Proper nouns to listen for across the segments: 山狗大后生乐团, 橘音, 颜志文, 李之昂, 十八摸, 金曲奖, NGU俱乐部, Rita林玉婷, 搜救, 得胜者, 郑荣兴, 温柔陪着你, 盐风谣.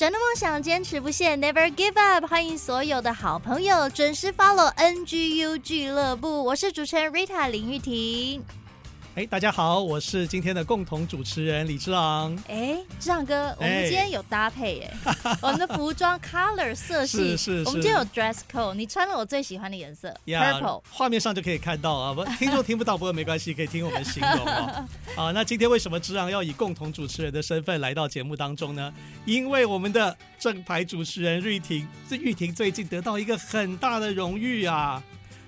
人的梦想，坚持不懈 ，Never give up。欢迎所有的好朋友准时 follow NGU 俱乐部，我是主持人 Rita 林玉婷。大家好，我是今天的共同主持人李之昂。之昂哥，我们今天有搭配我们的服装 color 色系，我们今天有 dress code， 你穿了我最喜欢的颜色 purple， 画面上就可以看到啊，听众听不到不过没关系，可以听我们形容啊。那今天为什么之昂要以共同主持人的身份来到节目当中呢？因为我们的正牌主持人玉婷，这玉婷最近得到一个很大的荣誉啊，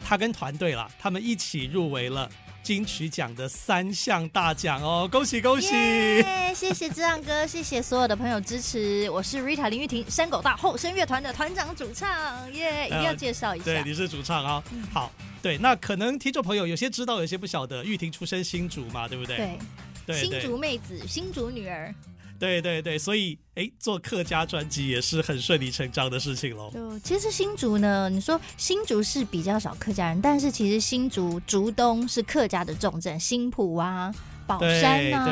她跟团队啦，他们一起入围了金曲奖的3项大奖哦，恭喜恭喜！ Yeah， 谢谢志昂哥，谢谢所有的朋友支持。我是 Rita 林玉婷，山狗大后生乐团的团长主唱，一定要介绍一下。对，你是主唱啊。好，对，那可能听众朋友有些知道，有些不晓得，玉婷出身新竹嘛，对不对？对，新竹妹子，新竹女儿。对对对，所以做客家专辑也是很顺理成章的事情咯。其实新竹呢，你说新竹是比较少客家人，但是其实新竹竹东是客家的重镇，新埔啊、宝山啊。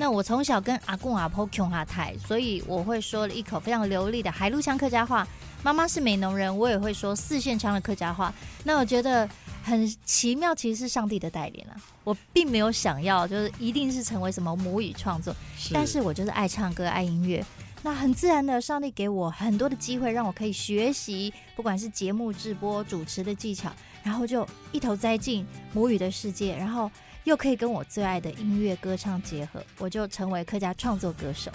那我从小跟阿公阿婆讲哈台，所以我会说了一口非常流利的海陆腔客家话。妈妈是美浓人，我也会说四线腔的客家话。那我觉得很奇妙，其实是上帝的带领啊，我并没有想要就是一定是成为什么母语创作，但是我就是爱唱歌爱音乐，那很自然的上帝给我很多的机会让我可以学习，不管是节目制播主持的技巧，然后就一头栽进母语的世界，然后又可以跟我最爱的音乐歌唱结合，我就成为客家创作歌手。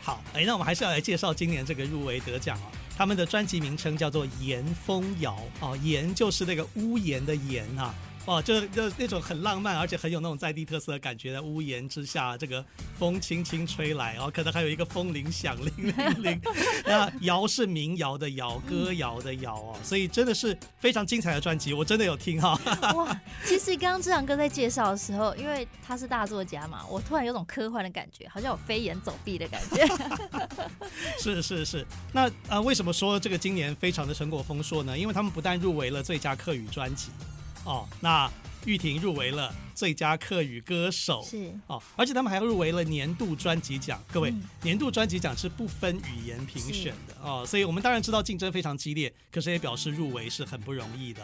好，那我们还是要来介绍今年这个入围得奖啊。他们的专辑名称叫做《盐风谣》哦，盐就是那个屋檐的檐啊，哦，就是那种很浪漫而且很有那种在地特色的感觉的屋檐之下，这个风轻轻吹来哦，可能还有一个风铃响铃铃铃。那谣是民谣的谣，歌谣的谣哦，所以真的是非常精彩的专辑，我真的有听哈。哇，其实刚刚志昂哥在介绍的时候，因为他是大作家嘛，我突然有种科幻的感觉，好像有飞檐走壁的感觉。是是是，那为什么说这个今年非常的成果丰硕呢？因为他们不但入围了最佳客语专辑。那玉婷入围了最佳客语歌手，是而且他们还入围了年度专辑奖。各位，年度专辑奖是不分语言评选的所以我们当然知道竞争非常激烈，可是也表示入围是很不容易的。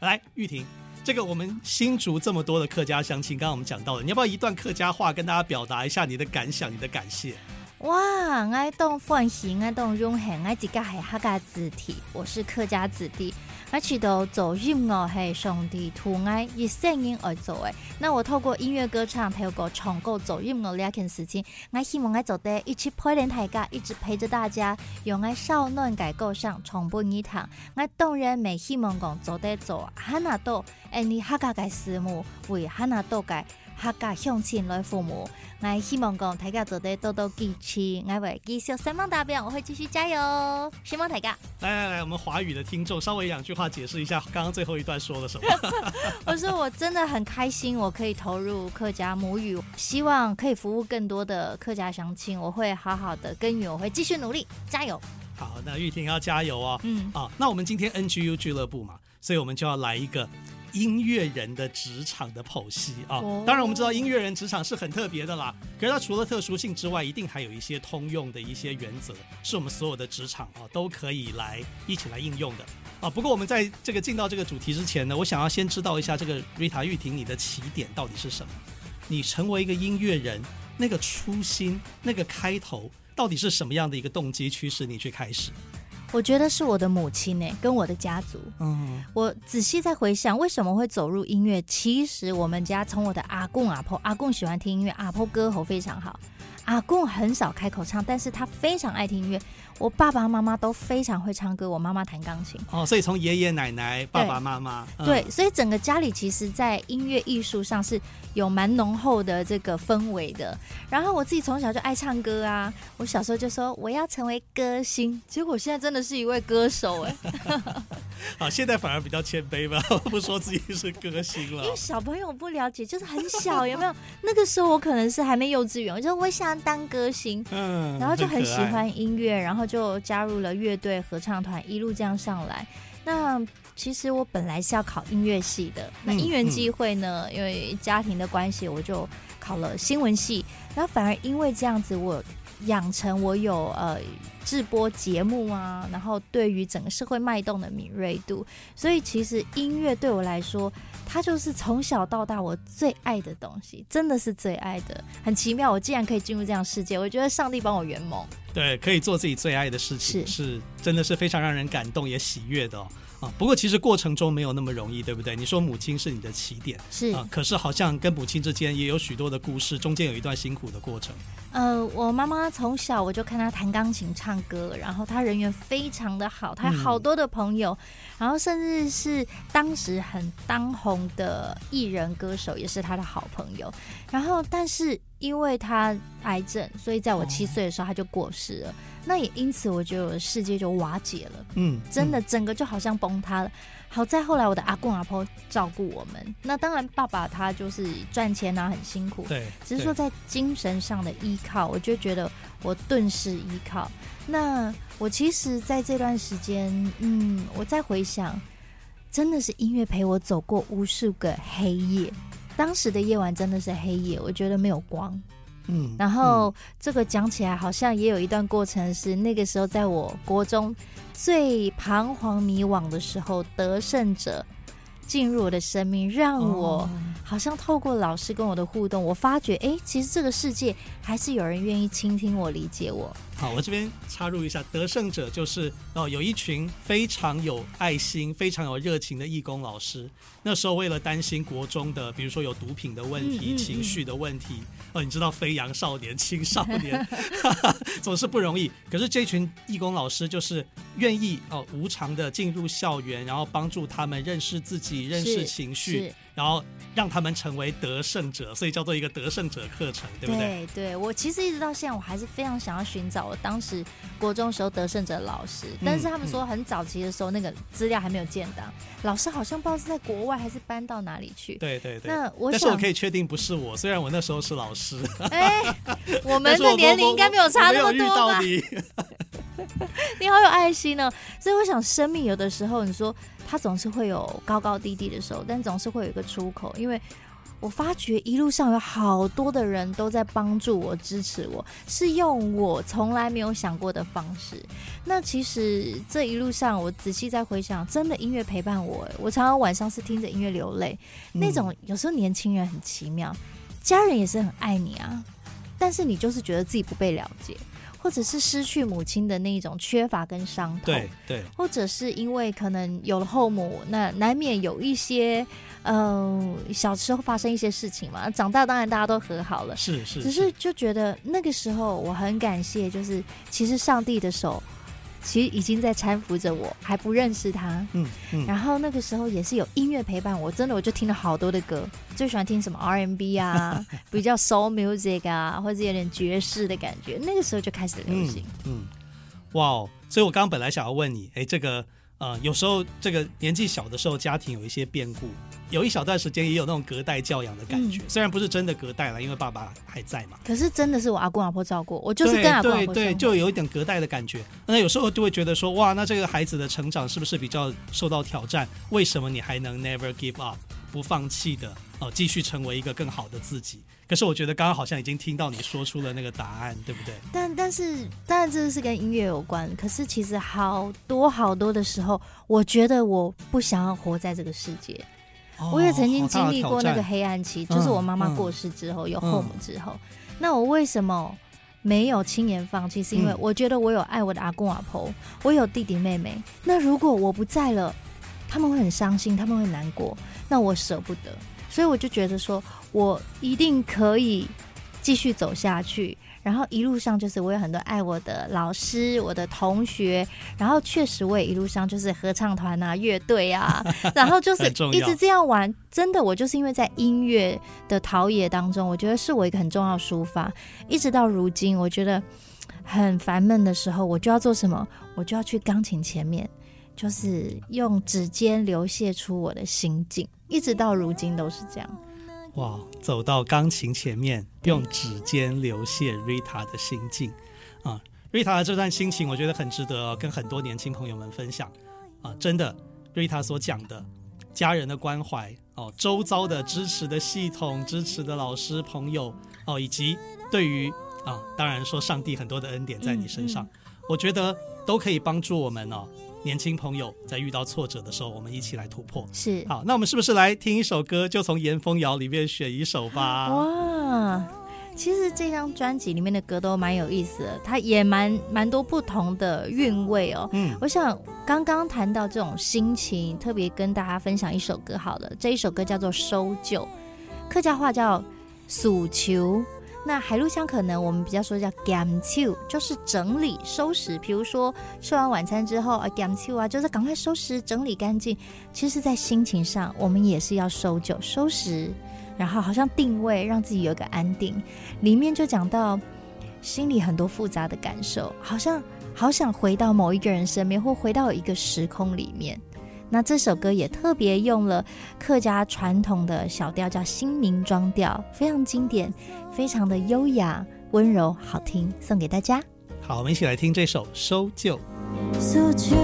来，玉婷，这个我们新竹这么多的客家乡亲，刚刚我们讲到了，你要不要一段客家话跟大家表达一下你的感想、你的感谢？哇，爱动放行，爱动融合，爱自家系客家子弟，我是客家子弟。而且都走音乐是上帝图爱以声音而做的，那我透过音乐歌唱，透过创作走音乐两件事情，我希望我做得一直陪人大家，一直陪着大家，用我少嫩改构上重不一堂。我当然也希望讲做得做哈那多，因为客家的事务为哈那多的客家乡亲来服务。我希望讲大家做得多多支持，我会继续希望大家，我会继续加油，希望大家。来，我们华语的听众稍微两句话。解释一下刚刚最后一段说了什么。我说我真的很开心，我可以投入客家母语，希望可以服务更多的客家乡亲，我会好好的耕耘，我会继续努力，加油。好，那玉婷要加油哦。那我们今天 NGU 俱乐部嘛，所以我们就要来一个音乐人的职场的剖析啊。当然我们知道音乐人职场是很特别的啦，可是它除了特殊性之外，一定还有一些通用的一些原则，是我们所有的职场都可以来一起来应用的啊。不过我们在这个进到这个主题之前呢，我想要先知道一下这个 Rita 玉婷，你的起点到底是什么？你成为一个音乐人，那个初心，那个开头，到底是什么样的一个动机驱使你去开始？我觉得是我的母亲跟我的家族。我仔细在回想为什么会走入音乐，其实我们家从我的阿公阿婆，阿公喜欢听音乐，阿婆歌喉非常好，阿公很少开口唱，但是他非常爱听音乐。我爸爸妈妈都非常会唱歌，我妈妈弹钢琴哦，所以从爷爷奶奶、爸爸妈妈，对，所以整个家里其实在音乐艺术上是有蛮浓厚的这个氛围的。然后我自己从小就爱唱歌啊，我小时候就说我要成为歌星，结果现在真的是一位歌手哎。好，现在反而比较谦卑吧，不说自己是歌星了。因为小朋友不了解，就是很小，有没有？那个时候我可能是还没幼稚园，我就我想当歌星，嗯，然后就很喜欢音乐，然后就加入了乐队合唱团，一路这样上来。那其实我本来是要考音乐系的，那因缘际会呢，因为家庭的关系，我就考了新闻系。然后反而因为这样子，我养成我有直播节目啊，然后对于整个社会脉动的敏锐度。所以其实音乐对我来说，它就是从小到大我最爱的东西，真的是最爱的。很奇妙，我竟然可以进入这样的世界，我觉得上帝帮我圆梦。对，可以做自己最爱的事情，是真的是非常让人感动也喜悦的哦。不过其实过程中没有那么容易，对不对？你说母亲是你的起点，是可是好像跟母亲之间也有许多的故事，中间有一段辛苦的过程。我妈妈从小我就看她弹钢琴唱歌，然后她人缘非常的好，她有好多的朋友，然后甚至是当时很当红的艺人歌手也是她的好朋友。然后但是因为她癌症，所以在我7岁的时候她就过世了。那也因此我觉得我的世界就瓦解了，真的整个就好像崩塌了。好在后来我的阿公阿婆照顾我们，那当然爸爸他就是赚钱啊，很辛苦，对，只是说在精神上的依靠，我就觉得我顿时依靠。那我其实在这段时间我在回想，真的是音乐陪我走过无数个黑夜，当时的夜晚真的是黑夜，我觉得没有光。然后这个讲起来好像也有一段过程，是那个时候在我国中最彷徨迷惘的时候，得胜者进入我的生命，让我好像透过老师跟我的互动，我发觉其实这个世界还是有人愿意倾听我，理解我。好，我这边插入一下，得胜者就是有一群非常有爱心非常有热情的义工老师，那时候为了担心国中的比如说有毒品的问题，情绪的问题，你知道飞扬少年青少年总是不容易。可是这群义工老师就是愿意无偿的进入校园，然后帮助他们认识自己，认识情绪，然后让他们成为得胜者，所以叫做一个得胜者课程，对不对？对，我其实一直到现在我还是非常想要寻找我当时国中时候得胜者老师，但是他们说很早期的时候那个资料还没有建档，老师好像不知道是在国外还是搬到哪里去。对对对，那我想但是我可以确定不是我，虽然我那时候是老师我们的年龄应该没有差那么多吧。你好有爱心哦。所以我想生命有的时候你说它总是会有高高低低的时候，但总是会有一个出口，因为我发觉一路上有好多的人都在帮助我支持我，是用我从来没有想过的方式。那其实这一路上我仔细在回想，真的音乐陪伴我，我常常晚上是听着音乐流泪，那种有时候年轻人很奇妙，家人也是很爱你啊，但是你就是觉得自己不被了解，或者是失去母亲的那一种缺乏跟伤痛，对对，或者是因为可能有了后母，那难免有一些小时候发生一些事情嘛，长大当然大家都和好了，是，只是就觉得那个时候我很感谢，就是其实上帝的手其实已经在搀扶着我，还不认识他，然后那个时候也是有音乐陪伴我，真的我就听了好多的歌，最喜欢听什么 R&B 啊比较 Soul Music 啊，或者有点爵士的感觉，那个时候就开始流行。哇，所以我刚刚本来想要问你这个有时候这个年纪小的时候家庭有一些变故，有一小段时间也有那种隔代教养的感觉，虽然不是真的隔代了，因为爸爸还在嘛，可是真的是我阿公阿婆照顾我，就是跟阿公阿婆照顾，对，就有一点隔代的感觉。那有时候就会觉得说，哇，那这个孩子的成长是不是比较受到挑战，为什么你还能 never give up 不放弃的继续成为一个更好的自己。可是我觉得刚刚好像已经听到你说出了那个答案，对不对？但是当然这是跟音乐有关，可是其实好多好多的时候我觉得我不想要活在这个世界，我也曾经经历过那个黑暗期，就是我妈妈过世之后，有后母之后，那我为什么没有轻言放弃，是因为我觉得我有爱我的阿公阿婆，我有弟弟妹妹，那如果我不在了他们会很伤心，他们会难过，那我舍不得，所以我就觉得说我一定可以继续走下去，然后一路上就是我有很多爱我的老师、我的同学，然后确实我也一路上就是合唱团啊、乐队啊，然后就是一直这样玩。真的，我就是因为在音乐的陶冶当中，我觉得是我一个很重要的抒发。一直到如今，我觉得很烦闷的时候，我就要做什么？我就要去钢琴前面，就是用指尖流泻出我的心境。一直到如今都是这样。哇，走到钢琴前面，用指尖流泻 Rita 的心境啊！ Rita 的这段心情，我觉得很值得、跟很多年轻朋友们分享啊！真的 ，Rita 所讲的家人的关怀。哦，周遭的支持的系统、支持的老师、朋友，哦，以及对于啊，当然说上帝很多的恩典在你身上，我觉得都可以帮助我们哦。年轻朋友在遇到挫折的时候，我们一起来突破。是，好，那我们是不是来听一首歌，就从《盐风谣》里面选一首吧？哇，其实这张专辑里面的歌都蛮有意思的，它也蛮多不同的韵味哦。我想刚刚谈到这种心情，特别跟大家分享一首歌好了。这一首歌叫做《搜救》，客家话叫数球。那海陆乡可能我们比较说叫 gamtiu， 就是整理收拾，比如说吃完晚餐之后 gamtiu 啊，就是赶快收拾整理干净。其实在心情上我们也是要搜救收拾，然后好像定位让自己有一个安定。里面就讲到心里很多复杂的感受，好像好想回到某一个人身边，或回到一个时空里面。那这首歌也特别用了客家传统的小调叫新民庄调，非常经典，非常的优雅温柔好听，送给大家。好，我们一起来听这首《搜救》。搜救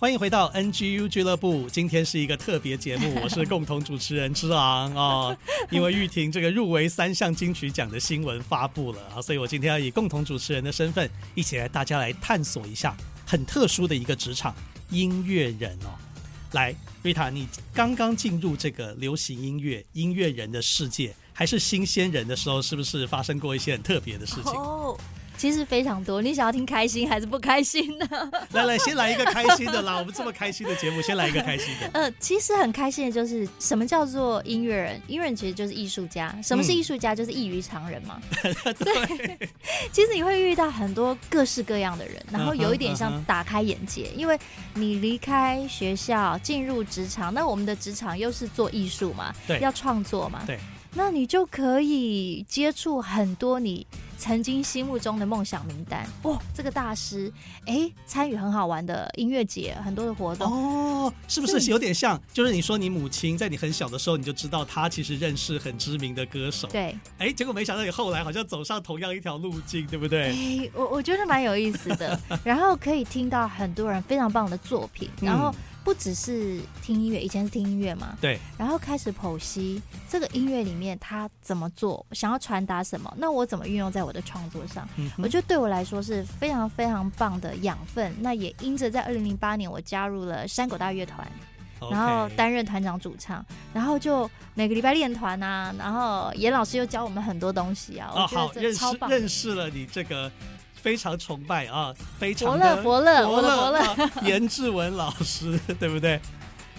欢迎回到 NGU 俱乐部，今天是一个特别节目，我是共同主持人之昂哦。因为玉婷这个入围3项金曲奖的新闻发布了啊，所以我今天要以共同主持人的身份，一起来大家来探索一下很特殊的一个职场——音乐人哦。来 ，Rita， 你刚刚进入这个流行音乐音乐人的世界，还是新鲜人的时候，是不是发生过一些很特别的事情？哦，其实非常多，你想要听开心还是不开心呢？来来，先来一个开心的啦，我们这么开心的节目，先来一个开心的。其实很开心的就是什么叫做音乐人？音乐人其实就是艺术家。什么是艺术家？就是异于常人嘛。对，其实你会遇到很多各式各样的人，然后有一点像打开眼界，因为你离开学校进入职场，那我们的职场又是做艺术嘛，要创作嘛，对。那你就可以接触很多你曾经心目中的梦想名单。哇，这个大师哎，参与很好玩的音乐节，很多的活动哦，是不是有点像就是你说你母亲在你很小的时候你就知道她其实认识很知名的歌手，对，哎，结果没想到你后来好像走上同样一条路径，对不对？哎，我觉得蛮有意思的然后可以听到很多人非常棒的作品，然后不只是听音乐，以前是听音乐嘛，对，然后开始剖析这个音乐里面他怎么做，想要传达什么，那我怎么运用在我的创作上，我觉得对我来说是非常非常棒的养分。那也因着在2008年我加入了山狗大乐团，然后担任团长主唱，然后就每个礼拜练团啊，然后严老师又教我们很多东西啊，我觉得这超棒。认识了你这个非常崇拜啊，非常的伯乐颜志文老师，对不对？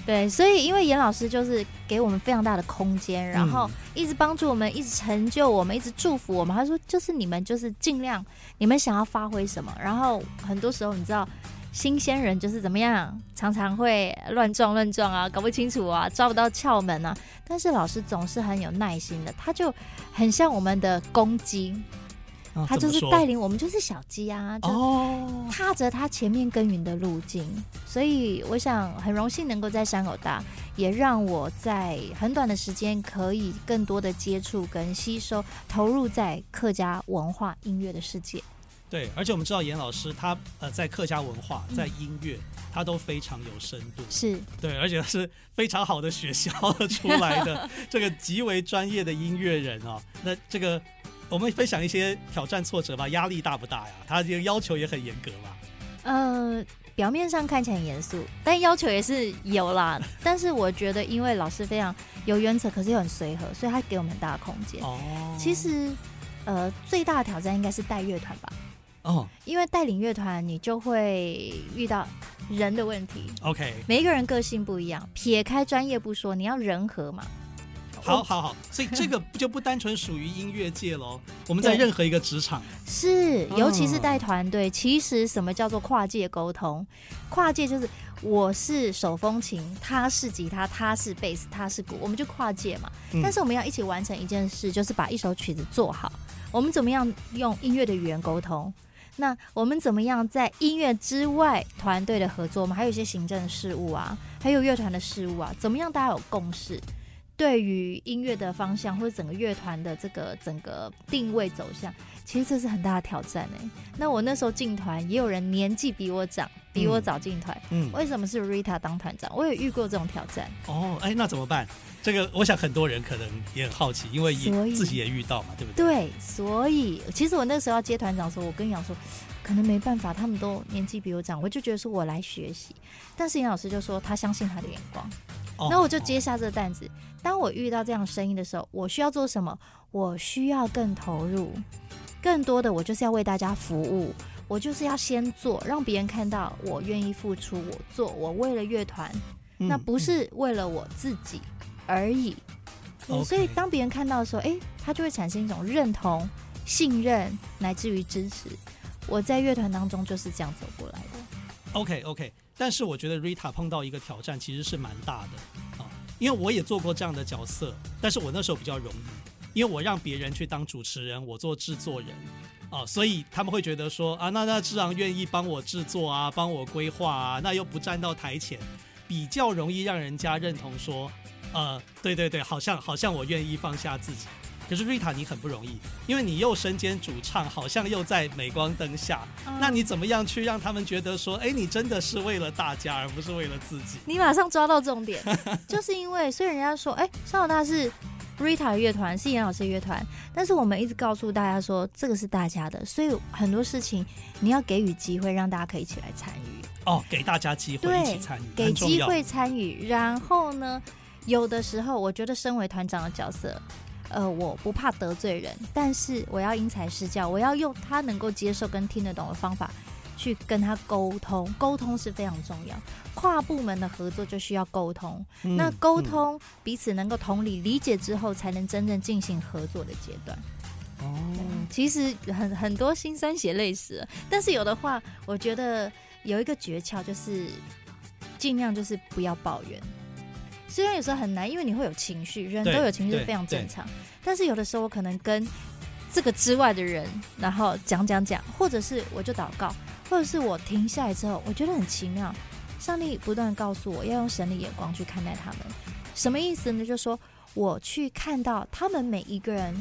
对，所以因为严老师就是给我们非常大的空间，然后一直帮助我们，一直成就我们，一直祝福我们。他说就是你们就是尽量你们想要发挥什么，然后很多时候你知道新鲜人就是怎么样，常常会乱撞啊，搞不清楚啊，抓不到窍门啊，但是老师总是很有耐心的，他就很像我们的公鸡，他就是带领我们，就是小鸡啊，就踏着他前面耕耘的路径。所以我想很荣幸能够在山口大，也让我在很短的时间可以更多的接触跟吸收，投入在客家文化音乐的世界。对，而且我们知道严老师他在客家文化在音乐他都非常有深度，是，对，而且是非常好的学校出来的这个极为专业的音乐人啊。那这个我们分享一些挑战挫折吧，压力大不大呀？他这个要求也很严格吧？表面上看起来很严肃，但要求也是有啦。但是我觉得，因为老师非常有原则，可是又很随和，所以他给我们很大的空间。其实，最大的挑战应该是带乐团吧？因为带领乐团，你就会遇到人的问题。OK， 每一个人个性不一样，撇开专业不说，你要人和嘛。好，所以这个就不单纯属于音乐界咯，我们在任何一个职场是，尤其是带团队，其实什么叫做跨界沟通？跨界就是我是手风琴，他是吉他，他是贝斯，他是鼓，我们就跨界嘛。但是我们要一起完成一件事，就是把一首曲子做好。我们怎么样用音乐的语言沟通？那我们怎么样在音乐之外团队的合作？我们还有一些行政事务啊，还有乐团的事务啊，怎么样大家有共识？对于音乐的方向或者整个乐团的这个整个定位走向，其实这是很大的挑战。那我那时候进团也有人年纪比我长，比我早进团，为什么是 Rita 当团长？我也遇过这种挑战。那怎么办？这个我想很多人可能也很好奇，因为自己也遇到嘛，对不对？对，所以其实我那时候要接团长的时候，我跟杨说可能没办法，他们都年纪比我长，我就觉得说我来学习。但是严老师就说他相信他的眼光，那我就接下这个担子。当我遇到这样声音的时候，我需要做什么？我需要更投入，更多的我就是要为大家服务，我就是要先做，让别人看到我愿意付出，我做，我为了乐团，那不是为了我自己而已。所以当别人看到的时候，他就会产生一种认同、信任，乃至于支持。我在乐团当中就是这样走过来的。OK， 但是我觉得 Rita 碰到一个挑战其实是蛮大的，因为我也做过这样的角色，但是我那时候比较容易，因为我让别人去当主持人，我做制作人，所以他们会觉得说那志昂愿意帮我制作啊，帮我规划啊，那又不站到台前，比较容易让人家认同说对，好像我愿意放下自己。可是瑞塔你很不容易，因为你又身兼主唱，好像又在镁光灯下，那你怎么样去让他们觉得说你真的是为了大家而不是为了自己？你马上抓到重点就是因为所以人家说山口大是瑞塔的乐团，是严老师的乐团，但是我们一直告诉大家说这个是大家的，所以很多事情你要给予机会，让大家可以一起来参与。给大家机会一起参与，对，给机会参与。然后呢，有的时候我觉得身为团长的角色，我不怕得罪人，但是我要因材施教，我要用他能够接受跟听得懂的方法去跟他沟通。沟通是非常重要，跨部门的合作就需要沟通，那沟通彼此能够同理理解之后，才能真正进行合作的阶段。哦，其实 很多辛酸血泪史，但是有的话我觉得有一个诀窍，就是尽量就是不要抱怨。虽然有时候很难，因为你会有情绪，人都有情绪是非常正常，但是有的时候我可能跟这个之外的人然后讲，或者是我就祷告，或者是我停下来之后，我觉得很奇妙，上帝不断告诉我要用神的眼光去看待他们。什么意思呢？就是说我去看到他们每一个人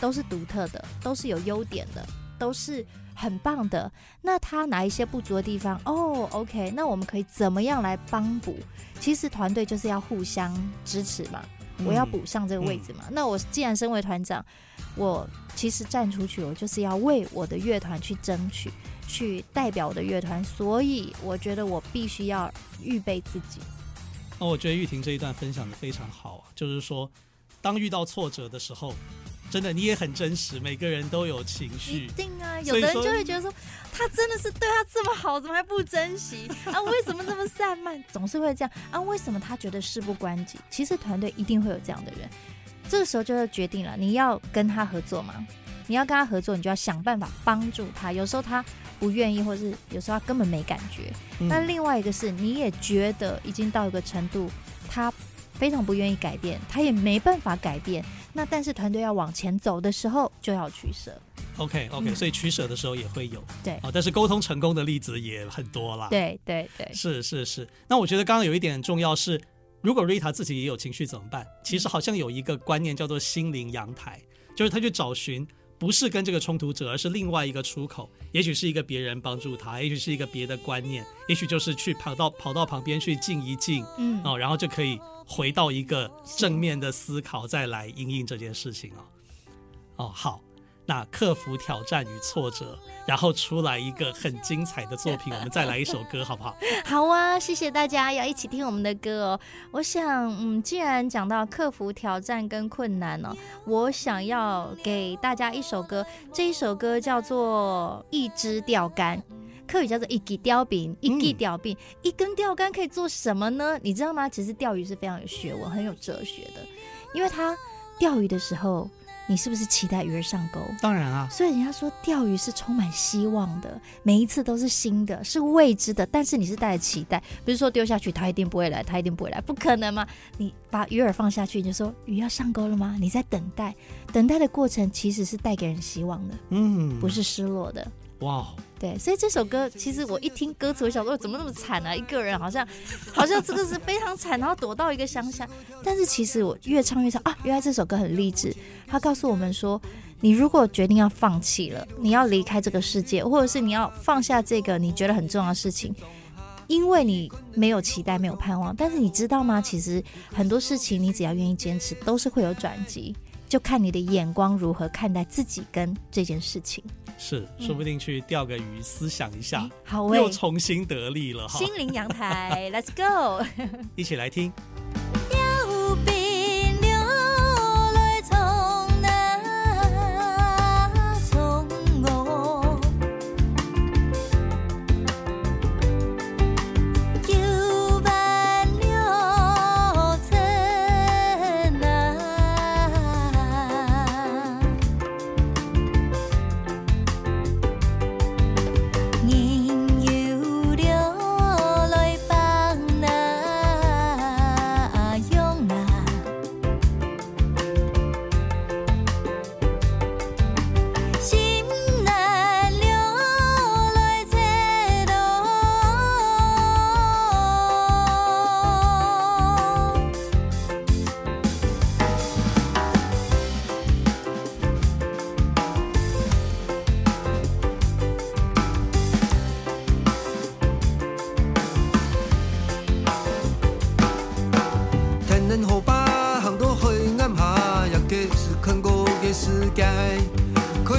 都是独特的，都是有优点的，都是很棒的，那他哪一些不足的地方，哦 OK， 那我们可以怎么样来帮补。其实团队就是要互相支持嘛，我要补上这个位置嘛，那我既然身为团长，我其实站出去，我就是要为我的乐团去争取，去代表我的乐团，所以我觉得我必须要预备自己。那我觉得玉婷这一段分享的非常好，就是说当遇到挫折的时候，真的你也很真实，每个人都有情绪，一定啊，有的人就会觉得说他真的是对他这么好，怎么还不珍惜啊？为什么这么散漫？总是会这样啊？为什么他觉得事不关己？其实团队一定会有这样的人，这个时候就要决定了，你要跟他合作吗？你要跟他合作，你就要想办法帮助他。有时候他不愿意，或是有时候他根本没感觉。那另外一个是，你也觉得已经到一个程度，他非常不愿意改变，他也没办法改变。那但是团队要往前走的时候，就要取舍。OK， 所以取舍的时候也会有，对啊，但是沟通成功的例子也很多啦。对，是。那我觉得刚刚有一点很重要是，如果 Rita 自己也有情绪怎么办？其实好像有一个观念叫做心灵阳台，就是他去找寻。不是跟这个冲突者，而是另外一个出口，也许是一个别人帮助他，也许是一个别的观念，也许就是去跑到旁边去静一静，然后就可以回到一个正面的思考，再来因应这件事情。好，那克服挑战与挫折，然后出来一个很精彩的作品。我们再来一首歌好不好？好啊，谢谢大家要一起听我们的歌哦。我想既然讲到克服挑战跟困难哦，我想要给大家一首歌，这一首歌叫做一支钓竿，客语叫做一支钓竿。一支钓竿，一根钓竿可以做什么呢？你知道吗？其实钓鱼是非常有学问，很有哲学的，因为它钓鱼的时候你是不是期待鱼儿上钩？当然啊，所以人家说钓鱼是充满希望的，每一次都是新的，是未知的，但是你是带着期待，不是说丢下去它一定不会来，它一定不会来，不可能嘛！你把鱼饵放下去，你就说鱼要上钩了吗？你在等待，等待的过程其实是带给人希望的，不是失落的。哇，对，所以这首歌其实我一听歌词，我想说怎么那么惨啊，一个人好像这个是非常惨，然后躲到一个乡下。但是其实我越唱越唱啊，原来这首歌很励志，它告诉我们说，你如果决定要放弃了，你要离开这个世界，或者是你要放下这个你觉得很重要的事情，因为你没有期待，没有盼望。但是你知道吗？其实很多事情你只要愿意坚持，都是会有转机。就看你的眼光如何看待自己跟这件事情。是，说不定去钓个鱼思想一下，好欸，又重新得力了。心灵阳台Let's go， 一起来听。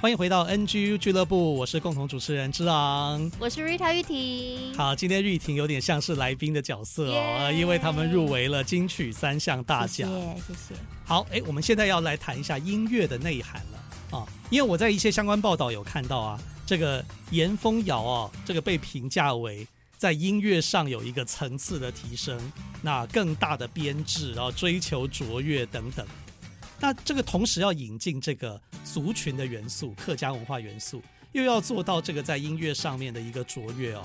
欢迎回到 NGU 俱乐部，我是共同主持人之昂，我是 Rita 玉婷。好，今天玉婷有点像是来宾的角色哦， 因为他们入围了金曲三项大奖。谢谢。好，我们现在要来谈一下音乐的内涵了啊，因为我在一些相关报道有看到啊，这个严峰瑶啊，这个被评价为在音乐上有一个层次的提升，那更大的编制，然后追求卓越等等。那这个同时要引进这个族群的元素，客家文化元素，又要做到这个在音乐上面的一个卓越哦，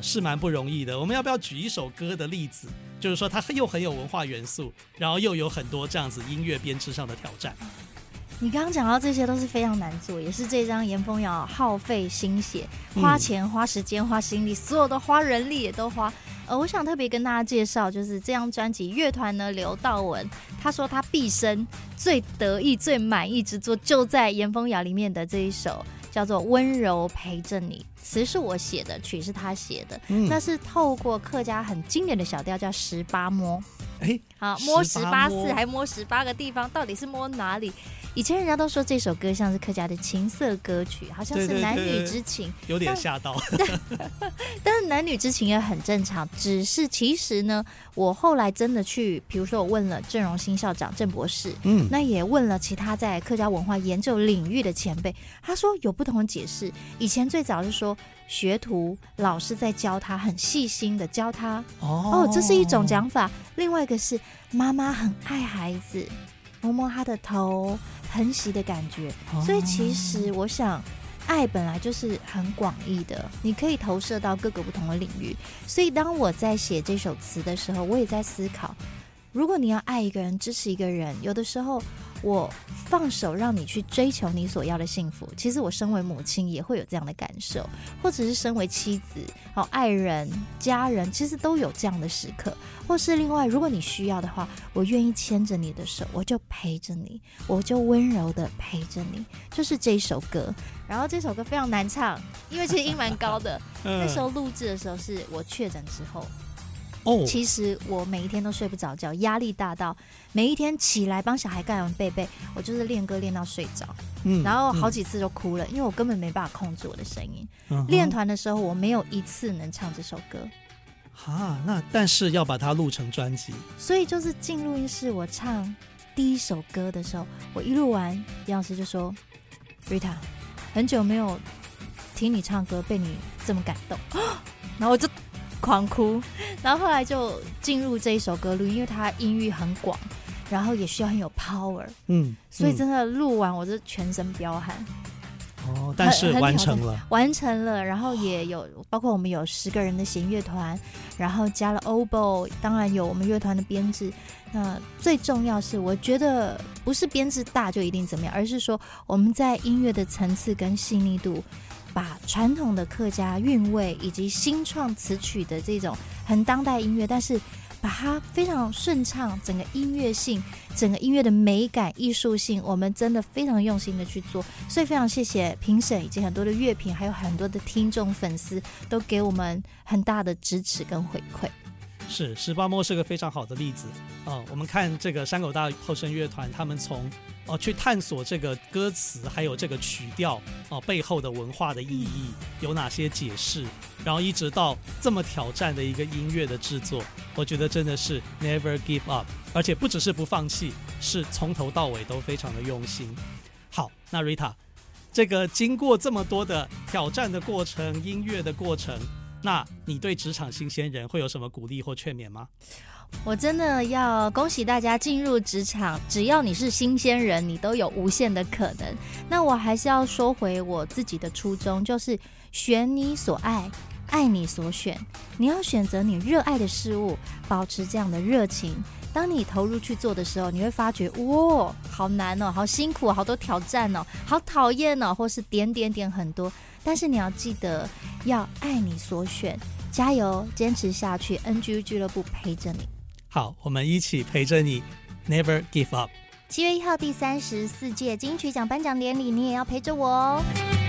是蛮不容易的。我们要不要举一首歌的例子，就是说它又很有文化元素，然后又有很多这样子音乐编制上的挑战？你刚刚讲到这些都是非常难做，也是这张严峰瑶耗费心血，花钱花时间花心力，所有的花人力也都花。我想特别跟大家介绍，就是这张专辑乐团呢，刘道文他说他毕生最得意最满意之作就在严峰瑶里面的这一首叫做《温柔陪着你》，词是我写的，曲是他写的，那是透过客家很经典的小调叫十八摸，好摸十八次还摸十八个地方，到底是摸哪里？以前人家都说这首歌像是客家的情色歌曲，好像是男女之情，对对对，有点吓到。但是男女之情也很正常，只是其实呢，我后来真的去，比如说我问了郑荣兴校长郑博士，那也问了其他在客家文化研究领域的前辈，他说有不同的解释。以前最早是说学徒老师在教他，很细心的教他，哦，这是一种讲法；另外一个是妈妈很爱孩子，摸摸他的头，疼惜的感觉。所以其实我想爱本来就是很广义的，你可以投射到各个不同的领域。所以当我在写这首词的时候，我也在思考，如果你要爱一个人，支持一个人，有的时候我放手让你去追求你所要的幸福，其实我身为母亲也会有这样的感受，或者是身为妻子、爱人、家人，其实都有这样的时刻。或是另外，如果你需要的话，我愿意牵着你的手，我就陪着你，我就温柔的陪着你，就是这首歌。然后这首歌非常难唱，因为其实音蛮高的。那时候录制的时候是我确诊之后，其实我每一天都睡不着觉，压力大到每一天起来帮小孩盖完被被，我就是练歌练到睡着，然后好几次都哭了，因为我根本没办法控制我的声音。练团的时候我没有一次能唱这首歌哈，那但是要把它录成专辑，所以就是进录音室我唱第一首歌的时候，我一录完杨老师就说 Rita 很久没有听你唱歌，被你这么感动，然后我就狂哭，然后后来就进入这一首歌录，因为它音域很广，然后也需要很有 power，所以真的录完我就全身彪悍。哦，但是完成了，完成了，然后也有包括我们有10个人的弦乐团，然后加了 oboe， 当然有我们乐团的编制。那最重要是我觉得不是编制大就一定怎么样，而是说我们在音乐的层次跟细腻度，把传统的客家韵味以及新创词曲的这种很当代音乐，但是把它非常顺畅，整个音乐性，整个音乐的美感、艺术性，我们真的非常用心的去做，所以非常谢谢评审以及很多的乐评，还有很多的听众粉丝都给我们很大的支持跟回馈。是，十八摸是个非常好的例子，我们看这个山口大后生乐团，他们从去探索这个歌词还有这个曲调背后的文化的意义有哪些解释，然后一直到这么挑战的一个音乐的制作，我觉得真的是 never give up， 而且不只是不放弃，是从头到尾都非常的用心。好，那 Rita 这个经过这么多的挑战的过程，音乐的过程，那你对职场新鲜人会有什么鼓励或劝勉吗？我真的要恭喜大家进入职场，只要你是新鲜人，你都有无限的可能。那我还是要说回我自己的初衷，就是选你所爱，爱你所选。你要选择你热爱的事物，保持这样的热情。当你投入去做的时候，你会发觉哇，好难哦，好辛苦，好多挑战哦，好讨厌哦，或是点很多。但是你要记得要爱你所选，加油，坚持下去。NGU 俱乐部陪着你。好，我们一起陪着你 Never give up。 7月1号第34届金曲奖颁奖典礼，你也要陪着我哦。